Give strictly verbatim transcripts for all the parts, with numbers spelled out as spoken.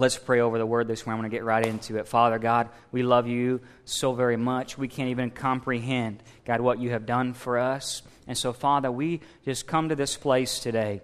Let's pray over the word this morning. I'm going to get right into it. Father God, we love you so very much. We can't even comprehend, God, what you have done for us. And so, Father, we just come to this place today,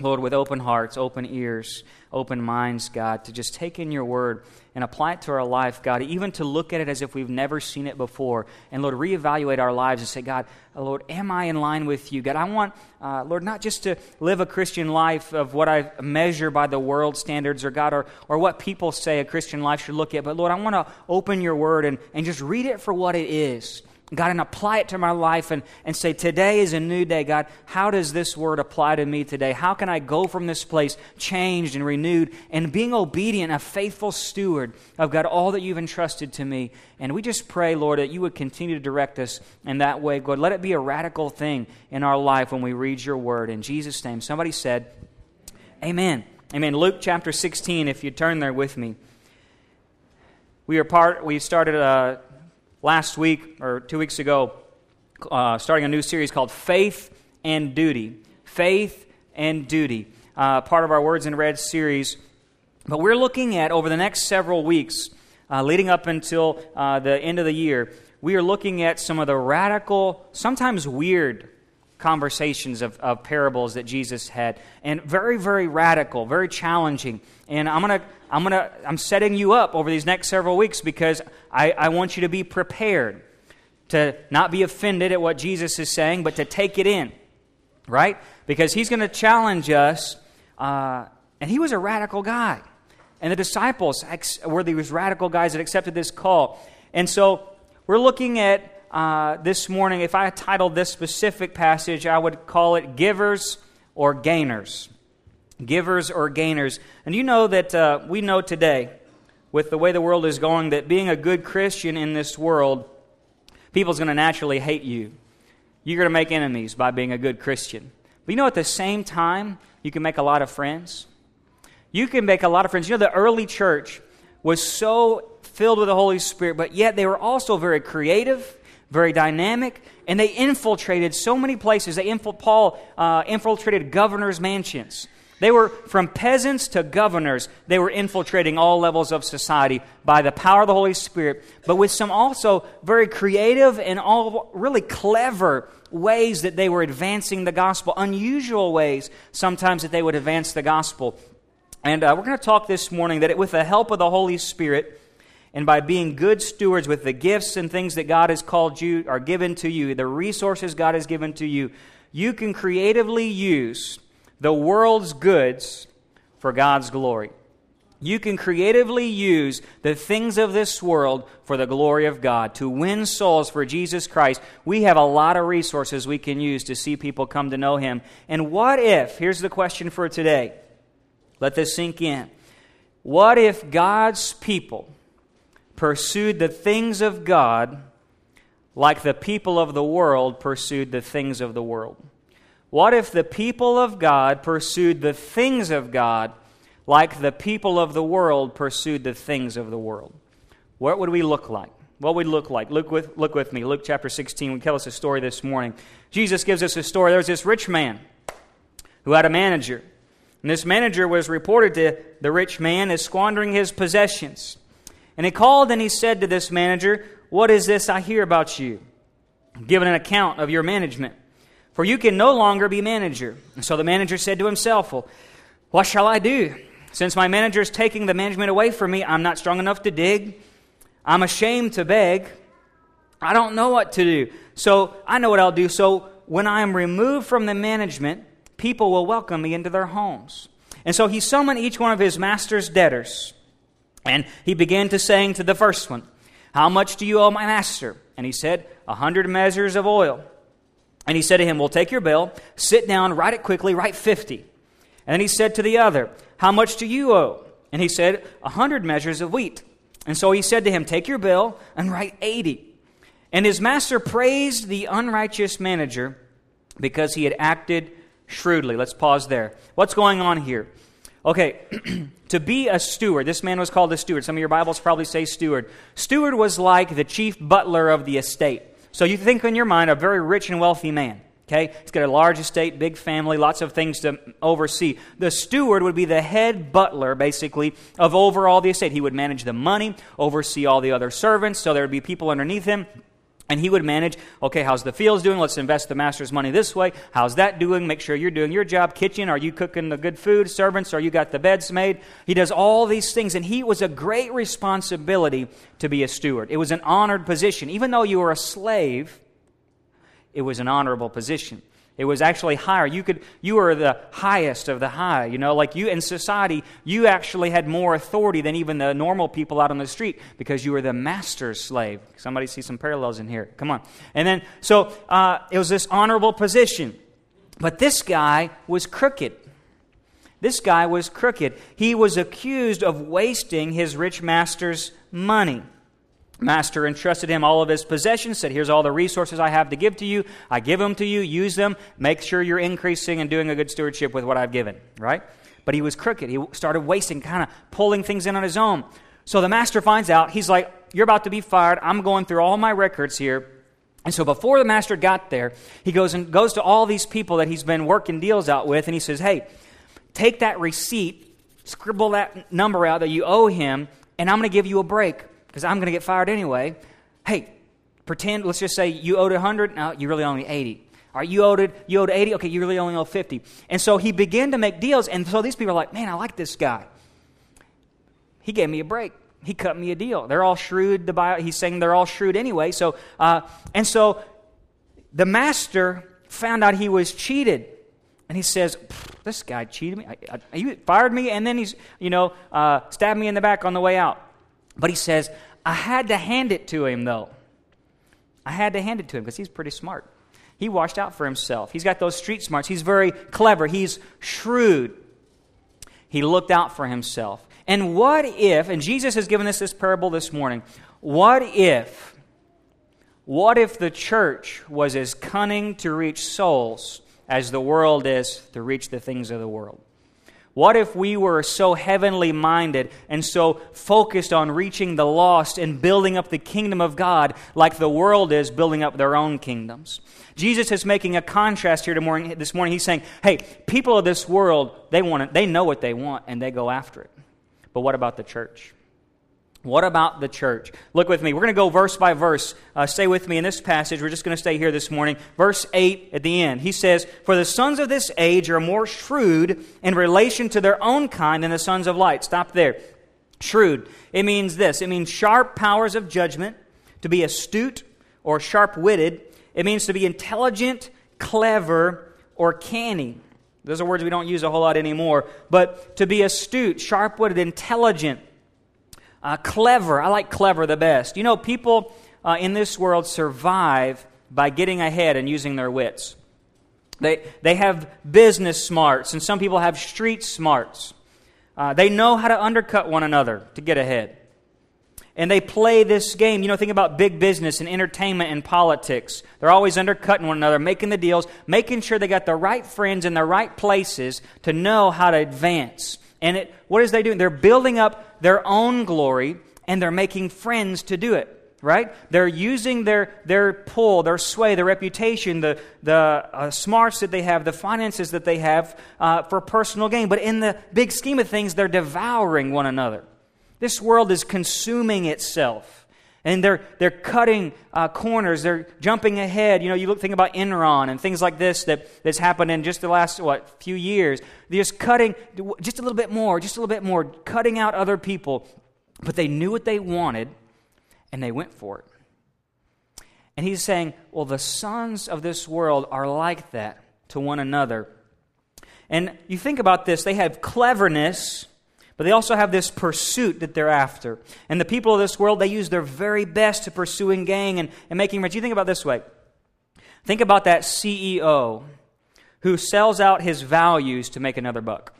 Lord, with open hearts, open ears, open minds, God, to just take in your word and apply it to our life, God, even to look at it as if we've never seen it before. And, Lord, reevaluate our lives and say, God, Lord, am I in line with you? God, I want, uh, Lord, not just to live a Christian life of what I measure by the world standards or, God, or, or what people say a Christian life should look at, but, Lord, I want to open your word and, and just read it for what it is, God, and apply it to my life and, and say, today is a new day, God. How does this word apply to me today? How can I go from this place changed and renewed and being obedient, a faithful steward of, God, all that you've entrusted to me? And we just pray, Lord, that you would continue to direct us in that way, God. Let it be a radical thing in our life when we read your word. In Jesus' name, somebody said, amen. Amen. Luke chapter sixteen, if you turn there with me. We are part, we started a... Last week, or two weeks ago, uh, starting a new series called Faith and Duty. Faith and Duty, uh, part of our Words in Red series. But we're looking at, over the next several weeks, uh, leading up until uh, the end of the year, we are looking at some of the radical, sometimes weird conversations of, of parables that Jesus had. And very, very radical, very challenging. And I'm going to... I'm gonna. I'm setting you up over these next several weeks because I, I want you to be prepared to not be offended at what Jesus is saying, but to take it in, right? Because he's going to challenge us, uh, and he was a radical guy. And the disciples were these radical guys that accepted this call. And so we're looking at uh, this morning, if I titled this specific passage, I would call it Givers or Gainers. Givers or gainers. And you know that uh, we know today, with the way the world is going, that being a good Christian in this world, people's going to naturally hate you. You're going to make enemies by being a good Christian. But you know, at the same time, you can make a lot of friends. You can make a lot of friends. You know, the early church was so filled with the Holy Spirit, but yet they were also very creative, very dynamic, and they infiltrated so many places. They infil- Paul uh, infiltrated governors' mansions. They were from peasants to governors. They were infiltrating all levels of society by the power of the Holy Spirit, but with some also very creative and all really clever ways that they were advancing the gospel, unusual ways sometimes that they would advance the gospel. And uh, we're going to talk this morning that it, with the help of the Holy Spirit and by being good stewards with the gifts and things that God has called you, are given to you, the resources God has given to you, you can creatively use the world's goods for God's glory. You can creatively use the things of this world for the glory of God, to win souls for Jesus Christ. We have a lot of resources we can use to see people come to know Him. And what if, here's the question for today, let this sink in. What if God's people pursued the things of God like the people of the world pursued the things of the world? What if the people of God pursued the things of God like the people of the world pursued the things of the world? What would we look like? What would we look like? Look with, look with me. Luke chapter sixteen will tell us a story this morning. Jesus gives us a story. There's this rich man who had a manager. And this manager was reported to the rich man as squandering his possessions. And he called and he said to this manager, "What is this I hear about you? Give an account of your management. For you can no longer be manager." And so the manager said to himself, "Well, what shall I do? Since my manager is taking the management away from me, I'm not strong enough to dig. I'm ashamed to beg. I don't know what to do. So I know what I'll do. So when I am removed from the management, people will welcome me into their homes." And so he summoned each one of his master's debtors. And he began to saying to the first one, "How much do you owe my master?" And he said, A hundred measures of oil." And he said to him, "Well, take your bill, sit down, write it quickly, write fifty. And then he said to the other, "How much do you owe?" And he said, A hundred measures of wheat. And so he said to him, "Take your bill and write eighty. And his master praised the unrighteous manager because he had acted shrewdly. Let's pause there. What's going on here? Okay, to be a steward, this man was called a steward. Some of your Bibles probably say steward. Steward was like the chief butler of the estate. So you think in your mind, a very rich and wealthy man. Okay, he's got a large estate, big family, lots of things to oversee. The steward would be the head butler, basically, of overall the estate. He would manage the money, oversee all the other servants, so there would be people underneath him. And he would manage, okay, how's the fields doing? Let's invest the master's money this way. How's that doing? Make sure you're doing your job. Kitchen, are you cooking the good food? Servants, are you got the beds made? He does all these things, and he was a great responsibility to be a steward. It was an honored position. Even though you were a slave, it was an honorable position. It was actually higher. You could, you were the highest of the high. You know, like you in society, you actually had more authority than even the normal people out on the street because you were the master's slave. Somebody see some parallels in here. Come on. And then, so uh, it was this honorable position. But this guy was crooked. This guy was crooked. He was accused of wasting his rich master's money. Master entrusted him all of his possessions, said, here's all the resources I have to give to you. I give them to you, use them, make sure you're increasing and doing a good stewardship with what I've given, right? But he was crooked. He started wasting, kind of pulling things in on his own. So the master finds out. He's like, you're about to be fired. I'm going through all my records here. And so before the master got there, he goes and goes to all these people that he's been working deals out with, and he says, hey, take that receipt, scribble that number out that you owe him, and I'm going to give you a break. Because I'm going to get fired anyway. Hey, pretend, let's just say you owed one hundred. No, you really only eighty. All right, you owed it, you owed eighty. Okay, you really only owe fifty. And so he began to make deals. And so these people are like, man, I like this guy. He gave me a break. He cut me a deal. They're all shrewd. The bio, he's saying they're all shrewd anyway. So, uh, and so the master found out he was cheated. And he says, this guy cheated me. I, I, he fired me, and then he's, you know, uh, stabbed me in the back on the way out. But he says, I had to hand it to him, though. I had to hand it to him because he's pretty smart. He washed out for himself. He's got those street smarts. He's very clever. He's shrewd. He looked out for himself. And what if, and Jesus has given us this parable this morning, what if, what if the church was as cunning to reach souls as the world is to reach the things of the world? What if we were so heavenly minded and so focused on reaching the lost and building up the kingdom of God like the world is building up their own kingdoms? Jesus is making a contrast here this morning. He's saying, hey, people of this world, they want it, they know what they want, and they go after it. But what about the church? What about the church? Look with me. We're going to go verse by verse. Uh, stay with me in this passage. We're just going to stay here this morning. Verse eight at the end. He says, for the sons of this age are more shrewd in relation to their own kind than the sons of light. Stop there. Shrewd. It means this. It means sharp powers of judgment, to be astute or sharp-witted. It means to be intelligent, clever, or canny. Those are words we don't use a whole lot anymore. But to be astute, sharp-witted, intelligent, Uh, clever. I like clever the best. You know, people uh, in this world survive by getting ahead and using their wits. They they have business smarts, and some people have street smarts. Uh, they know how to undercut one another to get ahead. And they play this game. You know, think about big business and entertainment and politics. They're always undercutting one another, making the deals, making sure they got the right friends in the right places to know how to advance. And it, what is they doing? They're building up their own glory, and they're making friends to do it, right? They're using their their pull, their sway, their reputation, the, the uh, smarts that they have, the finances that they have uh, for personal gain. But in the big scheme of things, they're devouring one another. This world is consuming itself. And they're they're cutting uh, corners. They're jumping ahead. You know, you look think about Enron and things like this that, that's happened in just the last what few years. They're just cutting just a little bit more, just a little bit more, cutting out other people. But they knew what they wanted, and they went for it. And he's saying, well, the sons of this world are like that to one another. And you think about this. They have cleverness. But they also have this pursuit that they're after. And the people of this world, they use their very best to pursuing gain and, and making rich. You think about it this way. Think about that C E O who sells out his values to make another buck.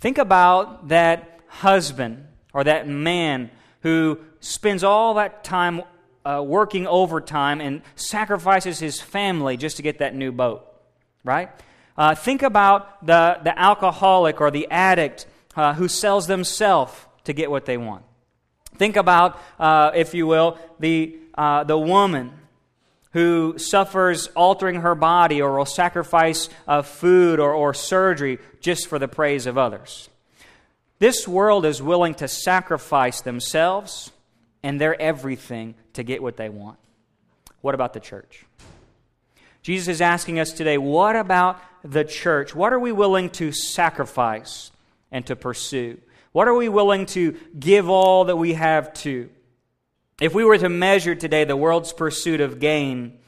Think about that husband or that man who spends all that time uh, working overtime and sacrifices his family just to get that new boat, right? Uh, think about the, the alcoholic or the addict Uh, who sells themselves to get what they want. Think about, uh, if you will, the uh, the woman who suffers altering her body or will sacrifice uh, food or, or surgery just for the praise of others. This world is willing to sacrifice themselves and their everything to get what they want. What about the church? Jesus is asking us today, what about the church? What are we willing to sacrifice and to pursue? What are we willing to give all that we have to? If we were to measure today the world's pursuit of gain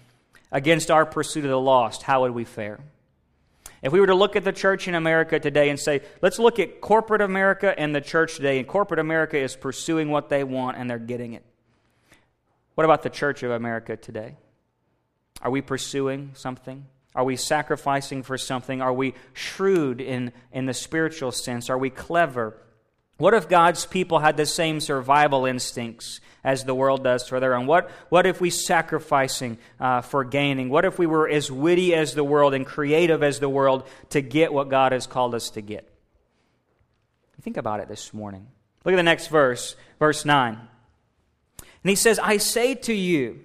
against our pursuit of the lost, how would we fare? If we were to look at the church in America today and say, let's look at corporate America and the church today, and corporate America is pursuing what they want and they're getting it. What about the church of America today? Are we pursuing something? Are we sacrificing for something? Are we shrewd in, in the spiritual sense? Are we clever? What if God's people had the same survival instincts as the world does for their own? What, what if we sacrificing uh, for gaining? What if we were as witty as the world and creative as the world to get what God has called us to get? Think about it this morning. Look at the next verse, verse nine. And he says, I say to you,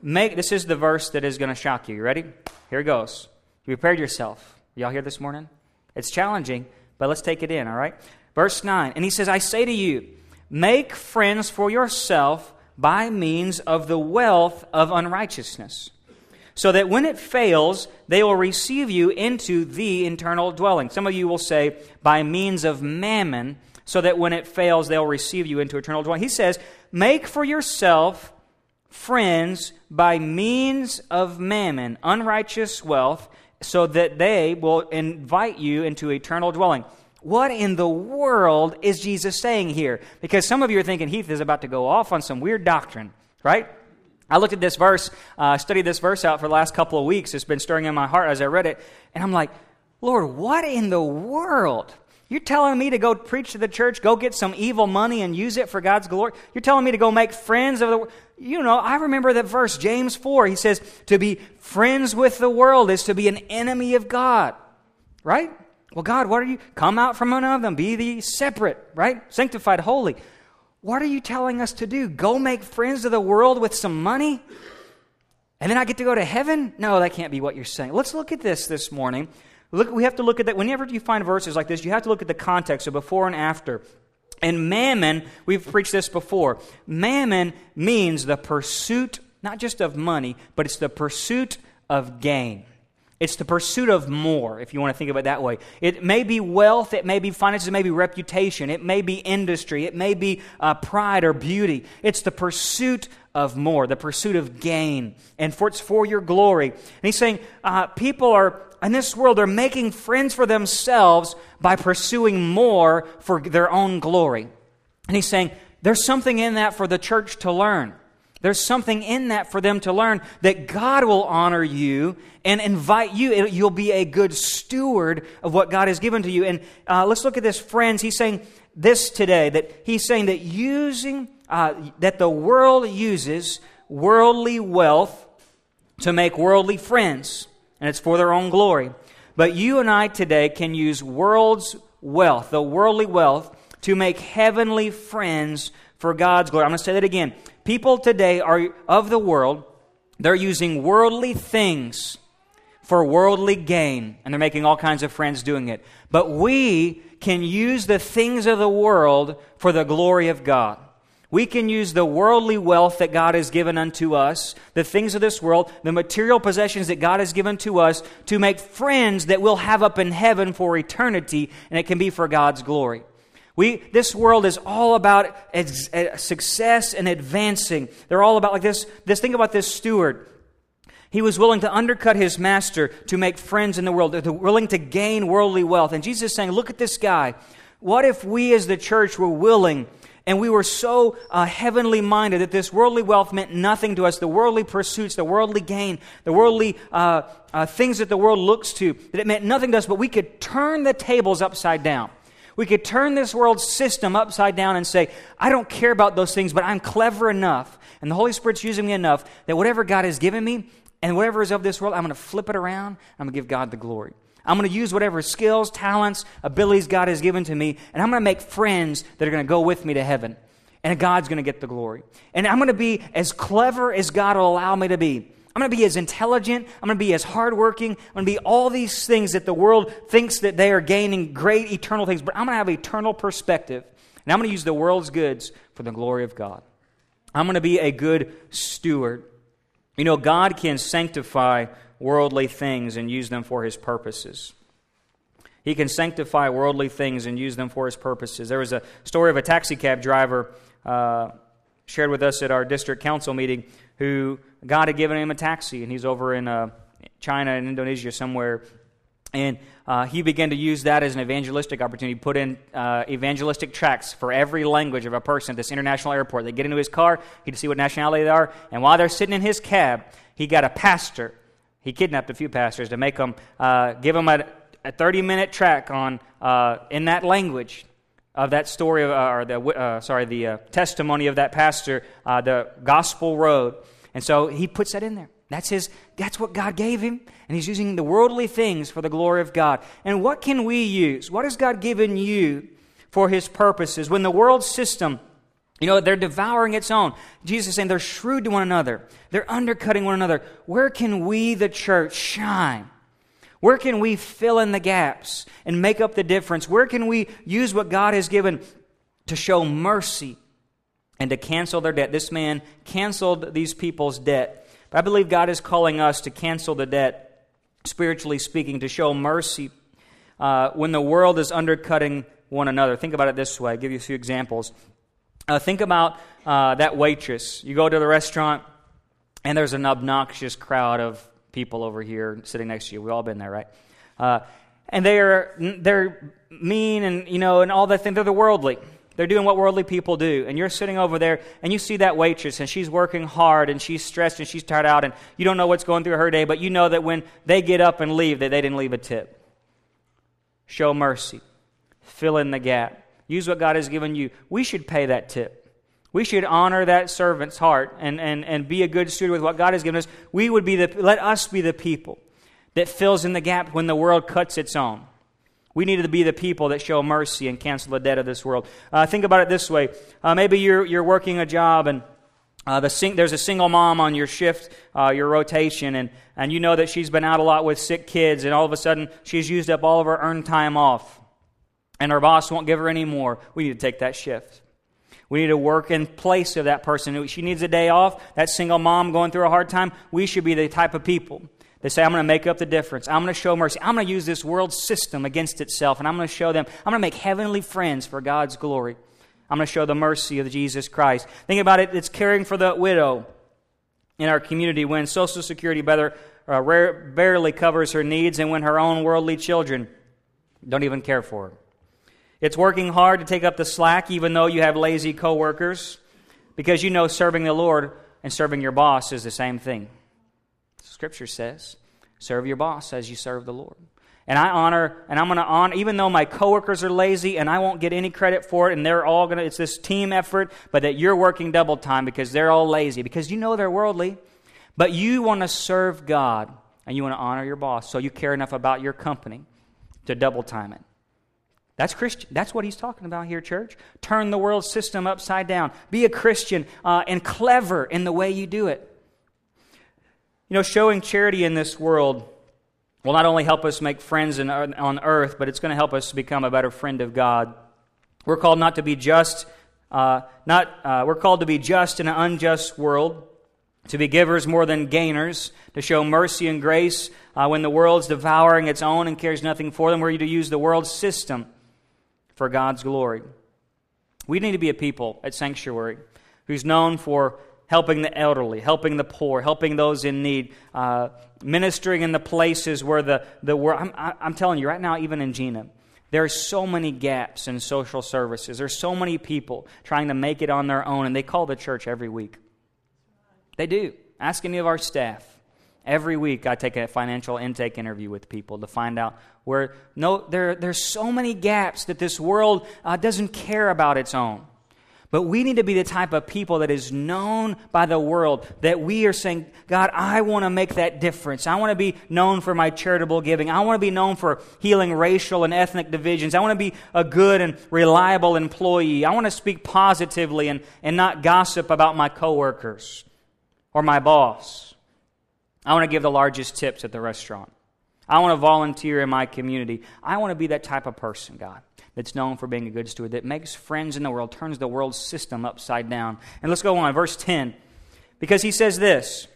make, this is the verse that is going to shock you. You ready? Here it goes. You prepared yourself. Y'all here this morning? It's challenging, but let's take it in, all right? Verse nine, and he says, I say to you, make friends for yourself by means of the wealth of unrighteousness, so that when it fails, they will receive you into the eternal dwelling. Some of you will say, by means of mammon, so that when it fails, they'll receive you into eternal dwelling. He says, make for yourself friends by means of mammon, unrighteous wealth, so that they will invite you into eternal dwelling. What in the world is Jesus saying here? Because some of you are thinking Heath is about to go off on some weird doctrine, right? I looked at this verse, uh, studied this verse out for the last couple of weeks. It's been stirring in my heart as I read it. And I'm like, Lord, what in the world? You're telling me to go preach to the church, go get some evil money and use it for God's glory? You're telling me to go make friends of the world? You know, I remember that verse, James four. He says, to be friends with the world is to be an enemy of God, right? Well, God, what are you? Come out from among them, be thee separate, right? Sanctified, holy. What are you telling us to do? Go make friends of the world with some money? And then I get to go to heaven? No, that can't be what you're saying. Let's look at this this morning. Look, we have to look at that. Whenever you find verses like this, you have to look at the context of before and after. And mammon, we've preached this before, mammon means the pursuit, not just of money, but it's the pursuit of gain. It's the pursuit of more, if you want to think of it that way. It may be wealth, it may be finances, it may be reputation, it may be industry, it may be uh, pride or beauty. It's the pursuit of more, the pursuit of gain, and for it's for your glory. And he's saying uh, people are, in this world, they're making friends for themselves by pursuing more for their own glory. And he's saying there's something in that for the church to learn. There's something in that for them to learn, that God will honor you and invite you. You'll be a good steward of what God has given to you. And uh, let's look at this, friends. He's saying this today, that he's saying that using, uh, that the world uses worldly wealth to make worldly friends, and it's for their own glory. But you and I today can use world's wealth, the worldly wealth, to make heavenly friends for God's glory. I'm going to say that again. People today are of the world, they're using worldly things for worldly gain, and they're making all kinds of friends doing it. But we can use the things of the world for the glory of God. We can use the worldly wealth that God has given unto us, the things of this world, the material possessions that God has given to us, to make friends that we'll have up in heaven for eternity, and it can be for God's glory. We, this world is all about ex, ex, success and advancing. They're all about like this. This thing about this steward. He was willing to undercut his master to make friends in the world. They're willing to gain worldly wealth. And Jesus is saying, look at this guy. What if we as the church were willing and we were so uh, heavenly minded that this worldly wealth meant nothing to us, the worldly pursuits, the worldly gain, the worldly uh, uh, things that the world looks to, that it meant nothing to us, but we could turn the tables upside down. We could turn this world's system upside down and say, I don't care about those things, but I'm clever enough, and the Holy Spirit's using me enough that whatever God has given me and whatever is of this world, I'm going to flip it around. I'm going to give God the glory. I'm going to use whatever skills, talents, abilities God has given to me, and I'm going to make friends that are going to go with me to heaven, and God's going to get the glory. And I'm going to be as clever as God will allow me to be. I'm going to be as intelligent. I'm going to be as hardworking. I'm going to be all these things that the world thinks that they are gaining great eternal things. But I'm going to have eternal perspective. And I'm going to use the world's goods for the glory of God. I'm going to be a good steward. You know, God can sanctify worldly things and use them for His purposes. He can sanctify worldly things and use them for His purposes. There was a story of a taxi cab driver uh, shared with us at our district council meeting who God had given him a taxi, and he's over in uh, China and Indonesia somewhere. And uh, he began to use that as an evangelistic opportunity. He put in uh, evangelistic tracts for every language of a person at this international airport. They get into his car, he'd see what nationality they are, and while they're sitting in his cab, he got a pastor. He kidnapped a few pastors to make them, uh, give them a, a thirty-minute tract on uh, in that language of that story, of, uh, or the uh, sorry, the uh, testimony of that pastor, uh, the gospel road. And so he puts that in there. That's his. That's what God gave him, and he's using the worldly things for the glory of God. And what can we use? What has God given you for His purposes? When the world system, you know, they're devouring its own. Jesus is saying they're shrewd to one another. They're undercutting one another. Where can we, the church, shine? Where can we fill in the gaps and make up the difference? Where can we use what God has given to show mercy and to cancel their debt? This man canceled these people's debt. I believe God is calling us to cancel the debt, spiritually speaking, to show mercy uh, when the world is undercutting one another. Think about it this way. I'll give you a few examples. Uh, think about uh, that waitress. You go to the restaurant, and there's an obnoxious crowd of people over here sitting next to you. We've all been there, right? Uh, and they're they're mean and, you know, and all that thing. They're the worldly. They're doing what worldly people do, and you're sitting over there, and you see that waitress, and she's working hard, and she's stressed, and she's tired out, and you don't know what's going through her day, but you know that when they get up and leave, that they didn't leave a tip. Show mercy. Fill in the gap. Use what God has given you. We should pay that tip. We should honor that servant's heart and, and, and be a good steward with what God has given us. We would be the let us be the people that fills in the gap when the world cuts its own. We need to be the people that show mercy and cancel the debt of this world. Uh, think about it this way. Uh, maybe you're you're working a job, and uh, the sing- there's a single mom on your shift, uh, your rotation, and, and you know that she's been out a lot with sick kids, and all of a sudden she's used up all of her earned time off, and her boss won't give her any more. We need to take that shift. We need to work in place of that person. She needs a day off. That single mom going through a hard time, we should be the type of people. They say, I'm going to make up the difference. I'm going to show mercy. I'm going to use this world system against itself, and I'm going to show them. I'm going to make heavenly friends for God's glory. I'm going to show the mercy of Jesus Christ. Think about it. It's caring for the widow in our community when Social Security better, uh, rare, barely covers her needs and when her own worldly children don't even care for her. It's working hard to take up the slack even though you have lazy coworkers, because you know serving the Lord and serving your boss is the same thing. Scripture says, serve your boss as you serve the Lord. And I honor, and I'm going to honor, even though my coworkers are lazy and I won't get any credit for it, and they're all going to, it's this team effort, but that you're working double time because they're all lazy, because you know they're worldly, but you want to serve God and you want to honor your boss, so you care enough about your company to double time it. That's Christian. That's what he's talking about here, church. Turn the world system upside down. Be a Christian uh, and clever in the way you do it. You know, showing charity in this world will not only help us make friends in, on earth, but it's going to help us become a better friend of God. We're called not to be just, uh, not uh, we're called to be just in an unjust world, to be givers more than gainers, to show mercy and grace uh, when the world's devouring its own and cares nothing for them. We're to use the world's system for God's glory. We need to be a people at Sanctuary who's known for helping the elderly, helping the poor, helping those in need, uh, ministering in the places where the, the world. I'm, I'm telling you right now, even in Gina, there are so many gaps in social services. There's so many people trying to make it on their own, and they call the church every week. They do. Ask any of our staff. Every week I take a financial intake interview with people to find out where, no, there there's so many gaps that this world uh, doesn't care about its own. But we need to be the type of people that is known by the world, that we are saying, God, I want to make that difference. I want to be known for my charitable giving. I want to be known for healing racial and ethnic divisions. I want to be a good and reliable employee. I want to speak positively and, and not gossip about my coworkers or my boss. I want to give the largest tips at the restaurant. I want to volunteer in my community. I want to be that type of person, God, that's known for being a good steward, that makes friends in the world, turns the world's system upside down. And let's go on, verse ten, because he says this,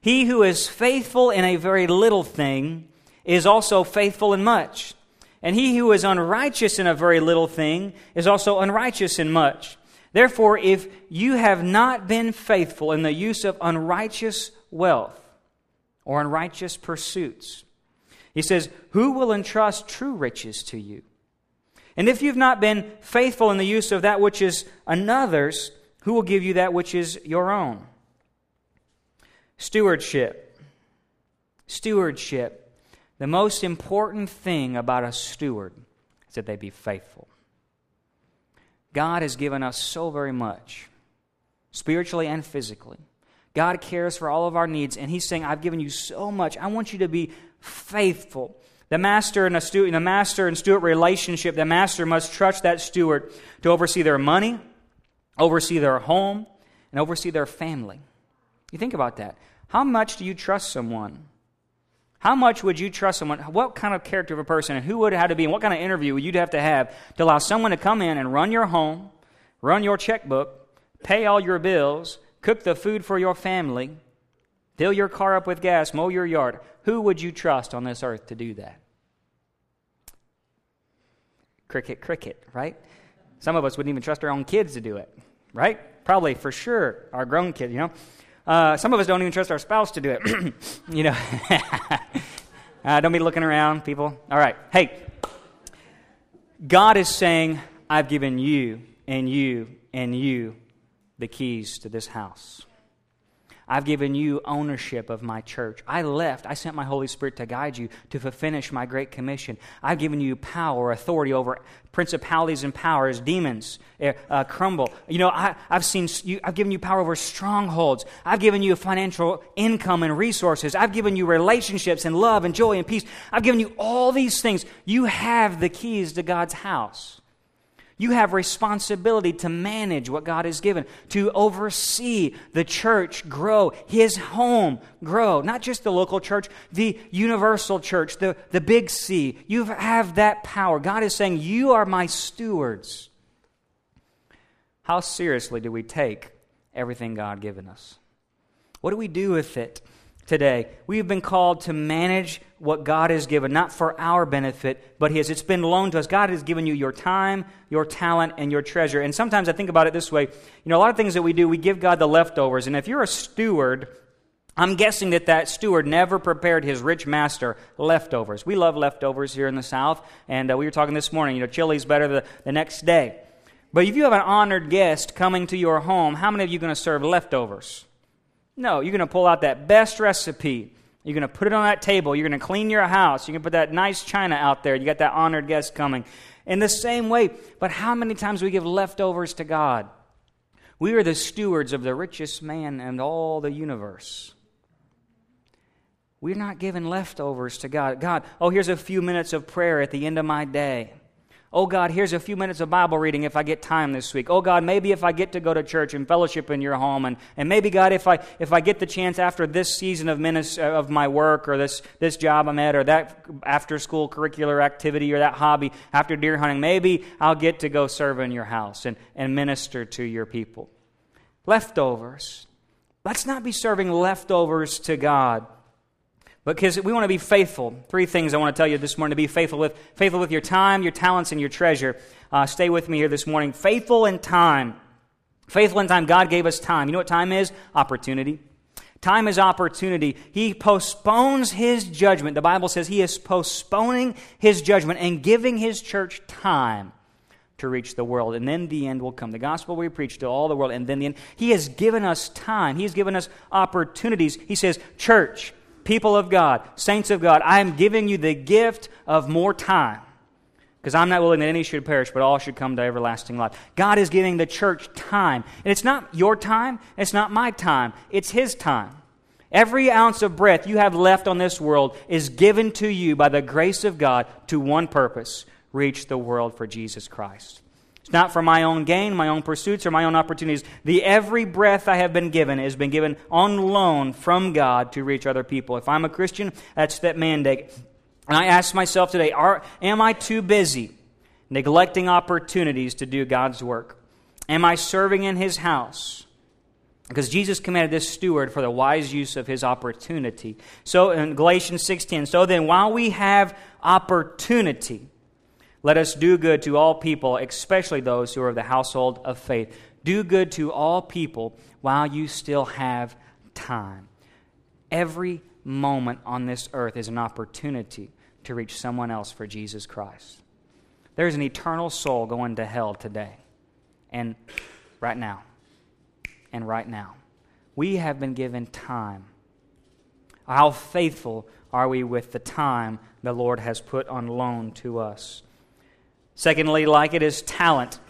"He who is faithful in a very little thing is also faithful in much. And he who is unrighteous in a very little thing is also unrighteous in much. Therefore, if you have not been faithful in the use of unrighteous wealth or unrighteous pursuits," he says, "who will entrust true riches to you? And if you've not been faithful in the use of that which is another's, who will give you that which is your own?" Stewardship. Stewardship. The most important thing about a steward is that they be faithful. God has given us so very much, spiritually and physically. God cares for all of our needs, and He's saying, "I've given you so much. I want you to be faithful." The master and a steward, the master and steward relationship, the master must trust that steward to oversee their money, oversee their home, and oversee their family. You think about that. How much do you trust someone? How much would you trust someone? What kind of character of a person, and who would it have to be, and what kind of interview would you have to have to allow someone to come in and run your home, run your checkbook, pay all your bills, cook the food for your family, fill your car up with gas, mow your yard? Who would you trust on this earth to do that? Cricket, cricket, right? Some of us wouldn't even trust our own kids to do it, right? Probably, for sure, our grown kids, you know? Uh, some of us don't even trust our spouse to do it. You know, uh, don't be looking around, people. All right. Hey, God is saying, "I've given you and you and you the keys to this house. I've given you ownership of my church. I left. I sent my Holy Spirit to guide you to finish my great commission. I've given you power, authority over principalities and powers, demons uh, crumble. You know, I, I've seen. You, I've given you power over strongholds. I've given you financial income and resources. I've given you relationships and love and joy and peace. I've given you all these things. You have the keys to God's house." You have responsibility to manage what God has given, to oversee the church grow, His home grow, not just the local church, the universal church, the, the big C. You have that power. God is saying, "You are my stewards." How seriously do we take everything God given us? What do we do with it today? We've been called to manage what God has given, not for our benefit, but His. It's been loaned to us. God has given you your time, your talent, and your treasure. And sometimes I think about it this way. You know, a lot of things that we do, we give God the leftovers. And if you're a steward, I'm guessing that that steward never prepared his rich master leftovers. We love leftovers here in the South. And uh, we were talking this morning, you know, chili's better the, the next day. But if you have an honored guest coming to your home, how many of you are going to serve leftovers? No, you're going to pull out that best recipe. You're going to put it on that table. You're going to clean your house. You're going to put that nice china out there. You got that honored guest coming. In the same way, but how many times we give leftovers to God? We are the stewards of the richest man in all the universe. We're not giving leftovers to God. God, oh, here's a few minutes of prayer at the end of my day. Oh, God, here's a few minutes of Bible reading if I get time this week. Oh, God, maybe if I get to go to church and fellowship in your home. And, and maybe, God, if I if I get the chance after this season of ministry, of my work, or this, this job I'm at, or that after-school curricular activity, or that hobby after deer hunting, maybe I'll get to go serve in your house and, and minister to your people. Leftovers. Let's not be serving leftovers to God. Because we want to be faithful. Three things I want to tell you this morning to be faithful with. Faithful with your time, your talents, and your treasure. Uh, stay with me here this morning. Faithful in time. Faithful in time. God gave us time. You know what time is? Opportunity. Time is opportunity. He postpones His judgment. The Bible says He is postponing His judgment and giving His church time to reach the world. And then the end will come. The gospel we preach to all the world. And then the end. He has given us time. He has given us opportunities. He says, "Church, people of God, saints of God, I am giving you the gift of more time, because I'm not willing that any should perish, but all should come to everlasting life." God is giving the church time. And it's not your time, it's not my time, it's His time. Every ounce of breath you have left on this world is given to you by the grace of God to one purpose: reach the world for Jesus Christ. It's not for my own gain, my own pursuits, or my own opportunities. The every breath I have been given has been given on loan from God to reach other people. If I'm a Christian, that's that mandate. And I ask myself today, are, am I too busy neglecting opportunities to do God's work? Am I serving in His house? Because Jesus commanded this steward for the wise use of his opportunity. So in Galatians six ten, so then while we have opportunity, let us do good to all people, especially those who are of the household of faith. Do good to all people while you still have time. Every moment on this earth is an opportunity to reach someone else for Jesus Christ. There's an eternal soul going to hell today and right now. And right now, we have been given time. How faithful are we with the time the Lord has put on loan to us? Secondly, like it is talent.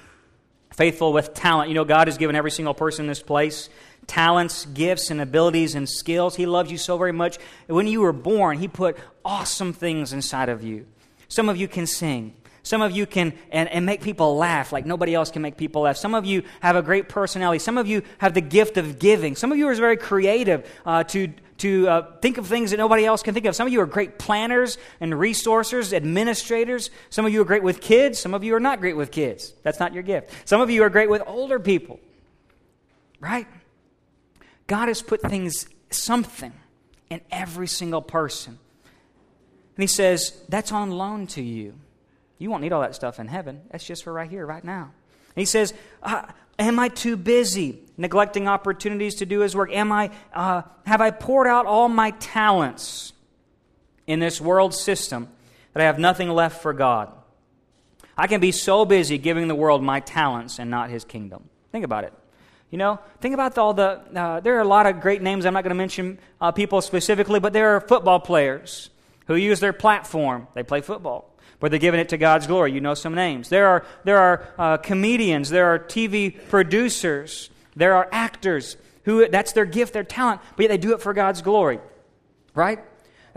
Faithful with talent. You know, God has given every single person in this place talents, gifts, and abilities and skills. He loves you so very much. When you were born, He put awesome things inside of you. Some of you can sing. Some of you can and, and make people laugh like nobody else can make people laugh. Some of you have a great personality. Some of you have the gift of giving. Some of you are very creative uh, to, to uh, think of things that nobody else can think of. Some of you are great planners and resourcers, administrators. Some of you are great with kids. Some of you are not great with kids. That's not your gift. Some of you are great with older people, right? God has put things, something, in every single person. And He says, that's on loan to you. You won't need all that stuff in heaven. That's just for right here, right now. And He says, uh, am I too busy neglecting opportunities to do His work? Am I? Uh, have I poured out all my talents in this world system that I have nothing left for God? I can be so busy giving the world my talents and not His kingdom. Think about it. You know, think about all the, uh, there are a lot of great names. I'm not going to mention uh, people specifically, but there are football players who use their platform. They play football, but they're giving it to God's glory. You know some names. There are there are uh, comedians. There are T V producers. There are actors who that's their gift, their talent, but yet they do it for God's glory, right?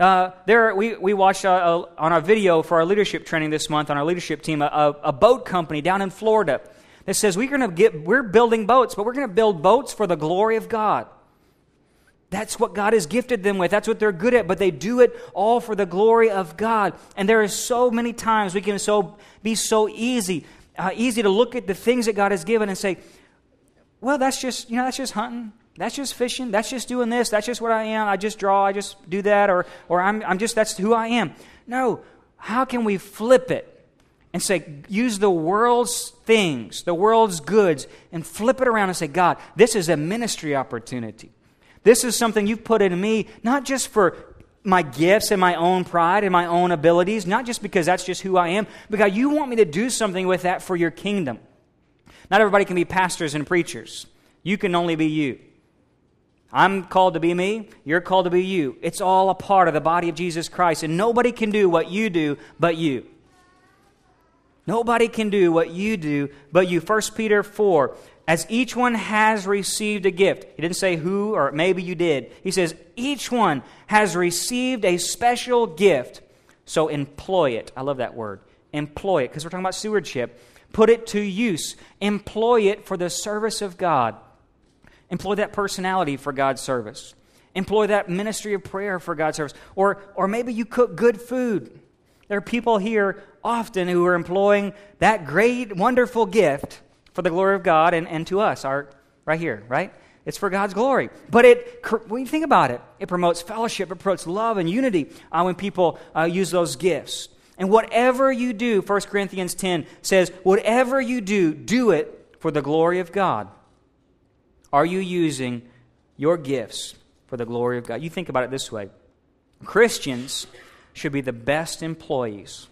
Uh, there are, we we watched a, a, on our video for our leadership training this month on our leadership team a, a boat company down in Florida that says we're going to get we're building boats, but we're going to build boats for the glory of God. That's what God has gifted them with. That's what they're good at, but they do it all for the glory of God. And there are so many times we can so be so easy, uh, easy to look at the things that God has given and say, well, that's just, you know, that's just hunting. That's just fishing. That's just doing this. That's just what I am. I just draw. I just do that. Or, or I'm, I'm just, that's who I am. No, how can we flip it and say, use the world's things, the world's goods, and flip it around and say, God, this is a ministry opportunity. This is something you've put in me, not just for my gifts and my own pride and my own abilities, not just because that's just who I am, but God, you want me to do something with that for your kingdom. Not everybody can be pastors and preachers. You can only be you. I'm called to be me. You're called to be you. It's all a part of the body of Jesus Christ, and nobody can do what you do but you. Nobody can do what you do but you. First Peter four, as each one has received a gift. He didn't say who or maybe you did. He says each one has received a special gift, so employ it. I love that word, employ it, because we're talking about stewardship. Put it to use. Employ it for the service of God. Employ that personality for God's service. Employ that ministry of prayer for God's service. Or, or maybe you cook good food. There are people here often who are employing that great, wonderful gift for the glory of God and, and to us, our, right here, right? It's for God's glory. But it, when you think about it, it promotes fellowship, it promotes love and unity uh, when people uh, use those gifts. And whatever you do, First Corinthians ten says, whatever you do, do it for the glory of God. Are you using your gifts for the glory of God? You think about it this way. Christians should be the best employees,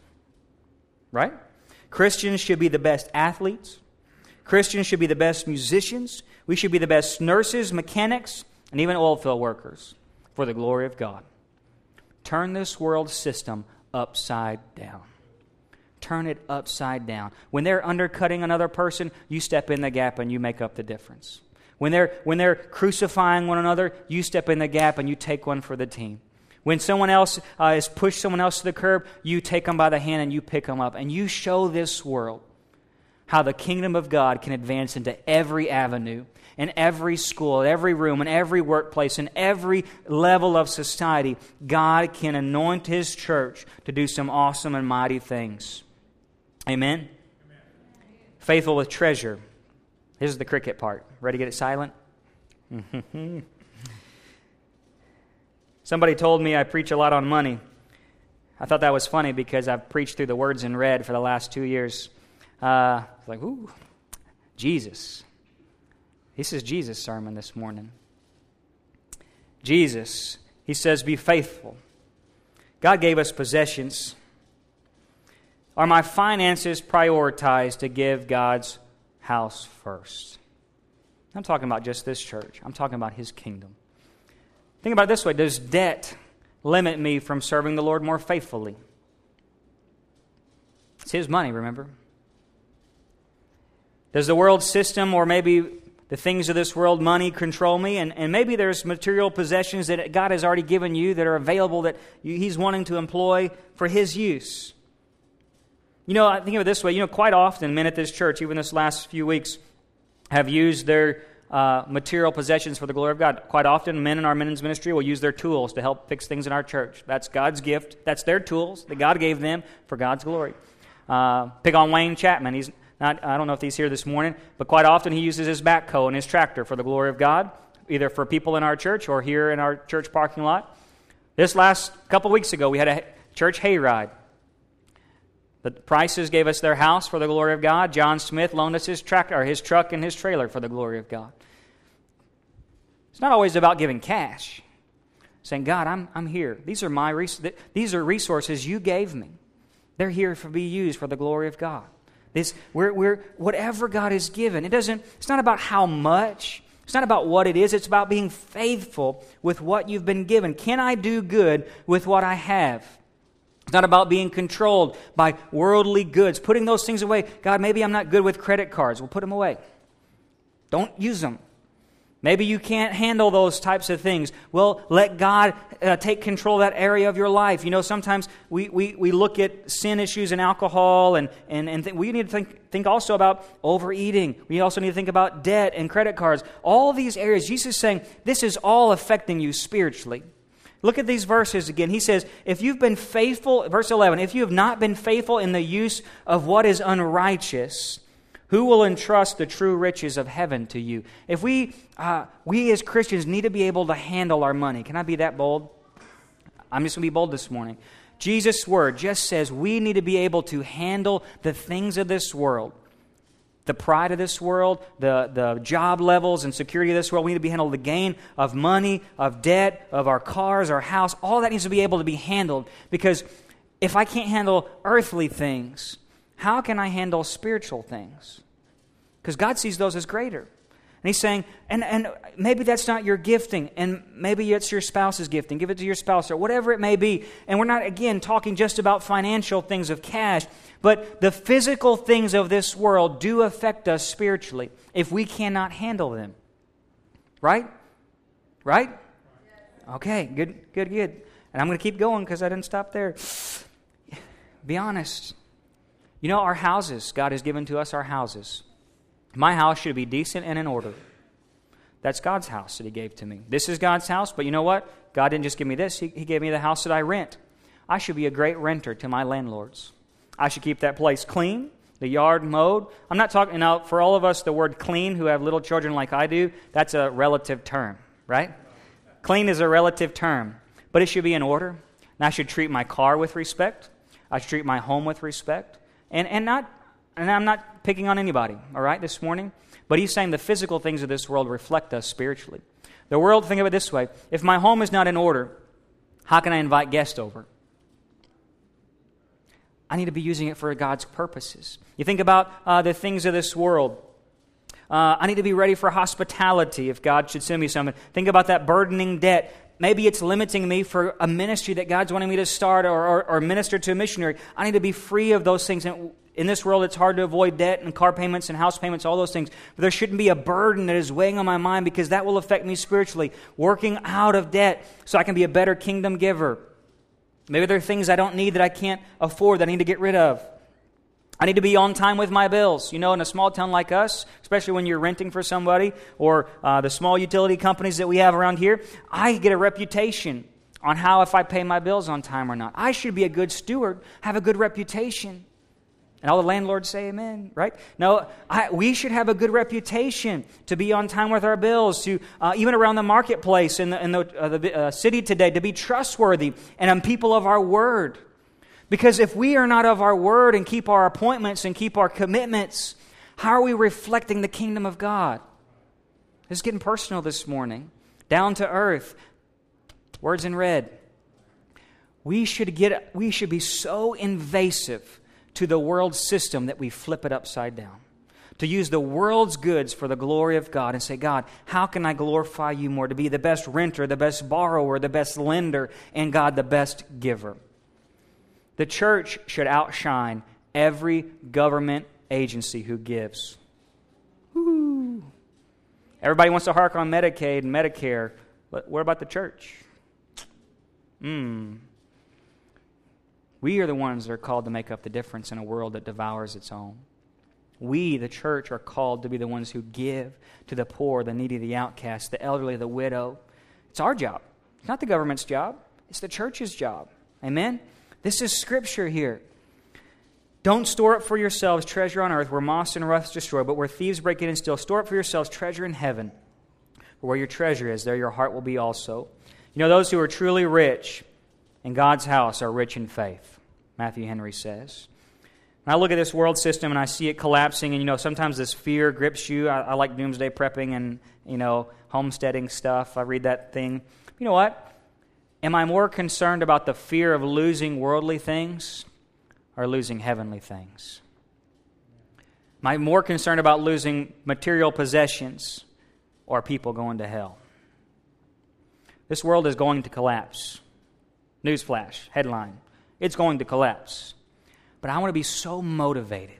right? Christians should be the best athletes. Christians should be the best musicians. We should be the best nurses, mechanics, and even oil field workers for the glory of God. Turn this world system upside down. Turn it upside down. When they're undercutting another person, you step in the gap and you make up the difference. When they're, when they're crucifying one another, you step in the gap and you take one for the team. When someone else uh, has pushed someone else to the curb, you take them by the hand and you pick them up. And you show this world how the kingdom of God can advance into every avenue, in every school, every room, in every workplace, in every level of society. God can anoint His church to do some awesome and mighty things. Amen? Amen. Faithful with treasure. Here's the cricket part. Ready to get it silent? Somebody told me I preach a lot on money. I thought that was funny because I've preached through the words in red for the last two years. Uh, it's like, ooh, Jesus. This is Jesus' sermon this morning. Jesus, He says, be faithful. God gave us possessions. Are my finances prioritized to give God's house first? I'm talking about just this church. I'm talking about His kingdom. Think about it this way. Does debt limit me from serving the Lord more faithfully? It's His money, remember? Does the world system or maybe the things of this world, money, control me? And, and maybe there's material possessions that God has already given you that are available that you, He's wanting to employ for His use. You know, I think of it this way. You know, quite often men at this church, even this last few weeks, have used their uh, material possessions for the glory of God. Quite often, men in our men's ministry will use their tools to help fix things in our church. That's God's gift. That's their tools that God gave them for God's glory. Uh, pick on Wayne Chapman. He's not, I don't know if he's here this morning, but quite often he uses his backhoe and his tractor for the glory of God, either for people in our church or here in our church parking lot. This last couple weeks ago, we had a church hayride. The Prices gave us their house for the glory of God. John Smith loaned us his tractor, or his truck and his trailer for the glory of God. It's not always about giving cash. Saying, God, I'm I'm here. These are my res- th- these are resources you gave me. They're here to be used for the glory of God. This we're we're whatever God has given. It doesn't. It's not about how much. It's not about what it is. It's about being faithful with what you've been given. Can I do good with what I have? It's not about being controlled by worldly goods. Putting those things away. God, maybe I'm not good with credit cards. We'll put them away. Don't use them. Maybe you can't handle those types of things. Well, let God uh, take control of that area of your life. You know, sometimes we, we, we look at sin issues and alcohol, and, and, and th- we need to think, think also about overeating. We also need to think about debt and credit cards. All these areas, Jesus is saying, this is all affecting you spiritually. Look at these verses again. He says, if you've been faithful, verse eleven, if you have not been faithful in the use of what is unrighteous, who will entrust the true riches of heaven to you? If we, uh, we as Christians need to be able to handle our money. Can I be that bold? I'm just going to be bold this morning. Jesus' word just says we need to be able to handle the things of this world. The pride of this world, the, the job levels and security of this world. We need to be handled the gain of money, of debt, of our cars, our house. All that needs to be able to be handled. Because if I can't handle earthly things, how can I handle spiritual things? Because God sees those as greater. And He's saying, and, and maybe that's not your gifting, and maybe it's your spouse's gifting. Give it to your spouse or whatever it may be. And we're not, again, talking just about financial things of cash, but the physical things of this world do affect us spiritually if we cannot handle them. Right? Right? Okay, good, good, good. And I'm going to keep going because I didn't stop there. Be honest. You know, our houses, God has given to us our houses. My house should be decent and in order. That's God's house that He gave to me. This is God's house, but you know what? God didn't just give me this. He, he gave me the house that I rent. I should be a great renter to my landlords. I should keep that place clean, the yard mowed. I'm not talking, now for all of us, the word clean, who have little children like I do, that's a relative term, right? Clean is a relative term, but it should be in order. And I should treat my car with respect. I should treat my home with respect. And and not... And I'm not picking on anybody, all right, this morning. But He's saying the physical things of this world reflect us spiritually. The world, think of it this way. If my home is not in order, how can I invite guests over? I need to be using it for God's purposes. You think about uh, the things of this world. Uh, I need to be ready for hospitality if God should send me something. Think about that burdening debt. Maybe it's limiting me for a ministry that God's wanting me to start or, or, or minister to a missionary. I need to be free of those things. And in this world, it's hard to avoid debt and car payments and house payments, all those things. But there shouldn't be a burden that is weighing on my mind because that will affect me spiritually. Working out of debt so I can be a better kingdom giver. Maybe there are things I don't need that I can't afford that I need to get rid of. I need to be on time with my bills. You know, in a small town like us, especially when you're renting for somebody or uh, the small utility companies that we have around here, I get a reputation on how if I pay my bills on time or not. I should be a good steward, have a good reputation. And all the landlords say amen, right? No, I, we should have a good reputation to be on time with our bills, to uh, even around the marketplace in the, in the, uh, the uh, city today, to be trustworthy and a people of our word. Because if we are not of our word and keep our appointments and keep our commitments, how are we reflecting the kingdom of God? This is getting personal this morning. Down to earth. Words in red. We should get. We should be so invasive to the world system that we flip it upside down. To use the world's goods for the glory of God and say, God, how can I glorify you more? To be the best renter, the best borrower, the best lender, and God, the best giver. The church should outshine every government agency who gives. Woo. Everybody wants to hark on Medicaid and Medicare, but what about the church? Hmm. We are the ones that are called to make up the difference in a world that devours its own. We, the church, are called to be the ones who give to the poor, the needy, the outcast, the elderly, the widow. It's our job. It's not the government's job. It's the church's job. Amen? This is scripture here. Don't store up for yourselves treasure on earth where moss and rust destroy, but where thieves break in and steal. Store up for yourselves treasure in heaven. For where your treasure is, there your heart will be also. You know, those who are truly rich in God's house are rich in faith, Matthew Henry says. When I look at this world system and I see it collapsing, and, you know, sometimes this fear grips you. I, I like doomsday prepping and, you know, homesteading stuff. I read that thing. You know what? Am I more concerned about the fear of losing worldly things or losing heavenly things? Am I more concerned about losing material possessions or people going to hell? This world is going to collapse. Newsflash, headline. It's going to collapse. But I want to be so motivated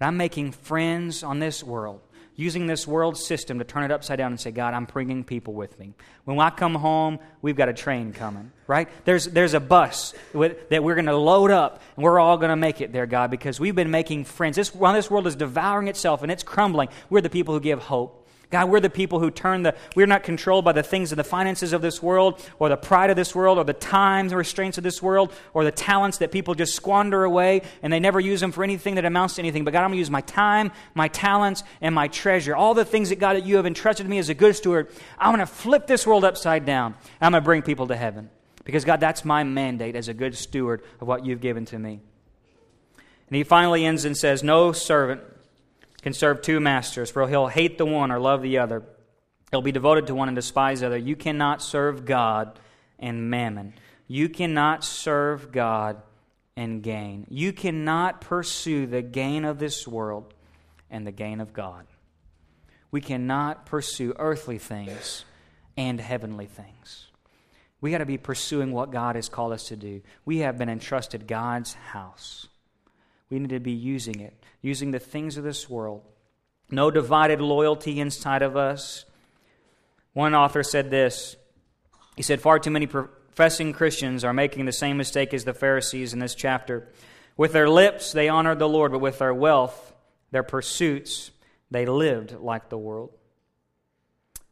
that I'm making friends on this world, using this world system to turn it upside down and say, God, I'm bringing people with me. When I come home, we've got a train coming, right? There's there's a bus with, that we're going to load up, and we're all going to make it there, God, because we've been making friends. This, while this world is devouring itself and it's crumbling, we're the people who give hope. God, we're the people who turn the, we're not controlled by the things and the finances of this world or the pride of this world or the times and restraints of this world or the talents that people just squander away and they never use them for anything that amounts to anything. But God, I'm going to use my time, my talents, and my treasure. All the things that, God, that you have entrusted me as a good steward, I'm going to flip this world upside down. I'm going to bring people to heaven. Because, God, that's my mandate as a good steward of what you've given to me. And he finally ends and says, no servant can serve two masters, for he'll hate the one or love the other. He'll be devoted to one and despise the other. You cannot serve God and mammon. You cannot serve God and gain. You cannot pursue the gain of this world and the gain of God. We cannot pursue earthly things and heavenly things. We got to be pursuing what God has called us to do. We have been entrusted God's house. We need to be using it, using the things of this world. No divided loyalty inside of us. One author said this. He said, far too many professing Christians are making the same mistake as the Pharisees in this chapter. With their lips, they honored the Lord, but with their wealth, their pursuits, they lived like the world.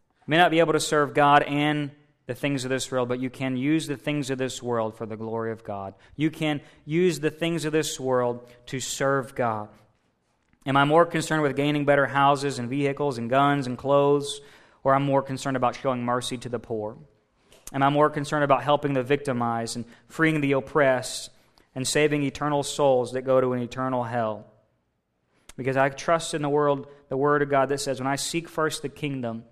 You may not be able to serve God and the things of this world, but you can use the things of this world for the glory of God. You can use the things of this world to serve God. Am I more concerned with gaining better houses and vehicles and guns and clothes, or I'm more concerned about showing mercy to the poor? Am I more concerned about helping the victimized and freeing the oppressed and saving eternal souls that go to an eternal hell? Because I trust in the world, the Word of God that says, when I seek first the kingdom,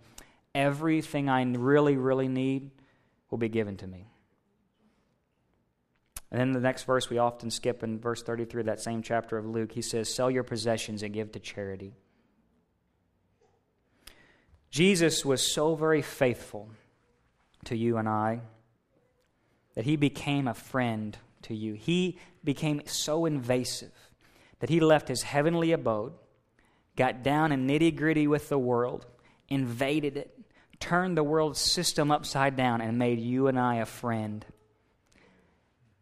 everything I really, really need will be given to me. And then the next verse we often skip in verse thirty-three of that same chapter of Luke. He says, sell your possessions and give to charity. Jesus was so very faithful to you and I that he became a friend to you. He became so invasive that he left his heavenly abode, got down and nitty-gritty with the world, invaded it, turned the world system upside down, and made you and I a friend.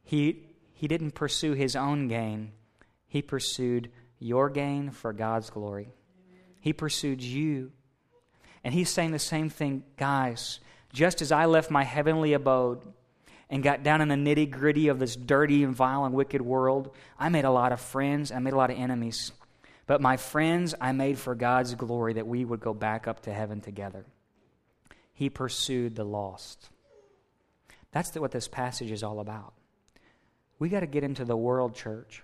He, he didn't pursue his own gain. He pursued your gain for God's glory. He pursued you. And he's saying the same thing, guys, just as I left my heavenly abode and got down in the nitty-gritty of this dirty and vile and wicked world, I made a lot of friends, I made a lot of enemies. But my friends I made for God's glory, that we would go back up to heaven together. He pursued the lost. That's what this passage is all about. We got to get into the world, church.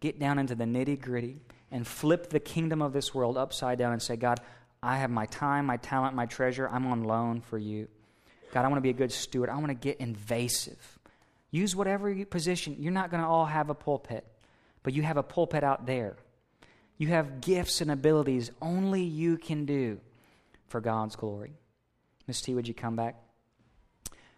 Get down into the nitty-gritty and flip the kingdom of this world upside down and say, God, I have my time, my talent, my treasure. I'm on loan for you. God, I want to be a good steward. I want to get invasive. Use whatever you position. You're not going to all have a pulpit, but you have a pulpit out there. You have gifts and abilities only you can do for God's glory. Miss T, would you come back?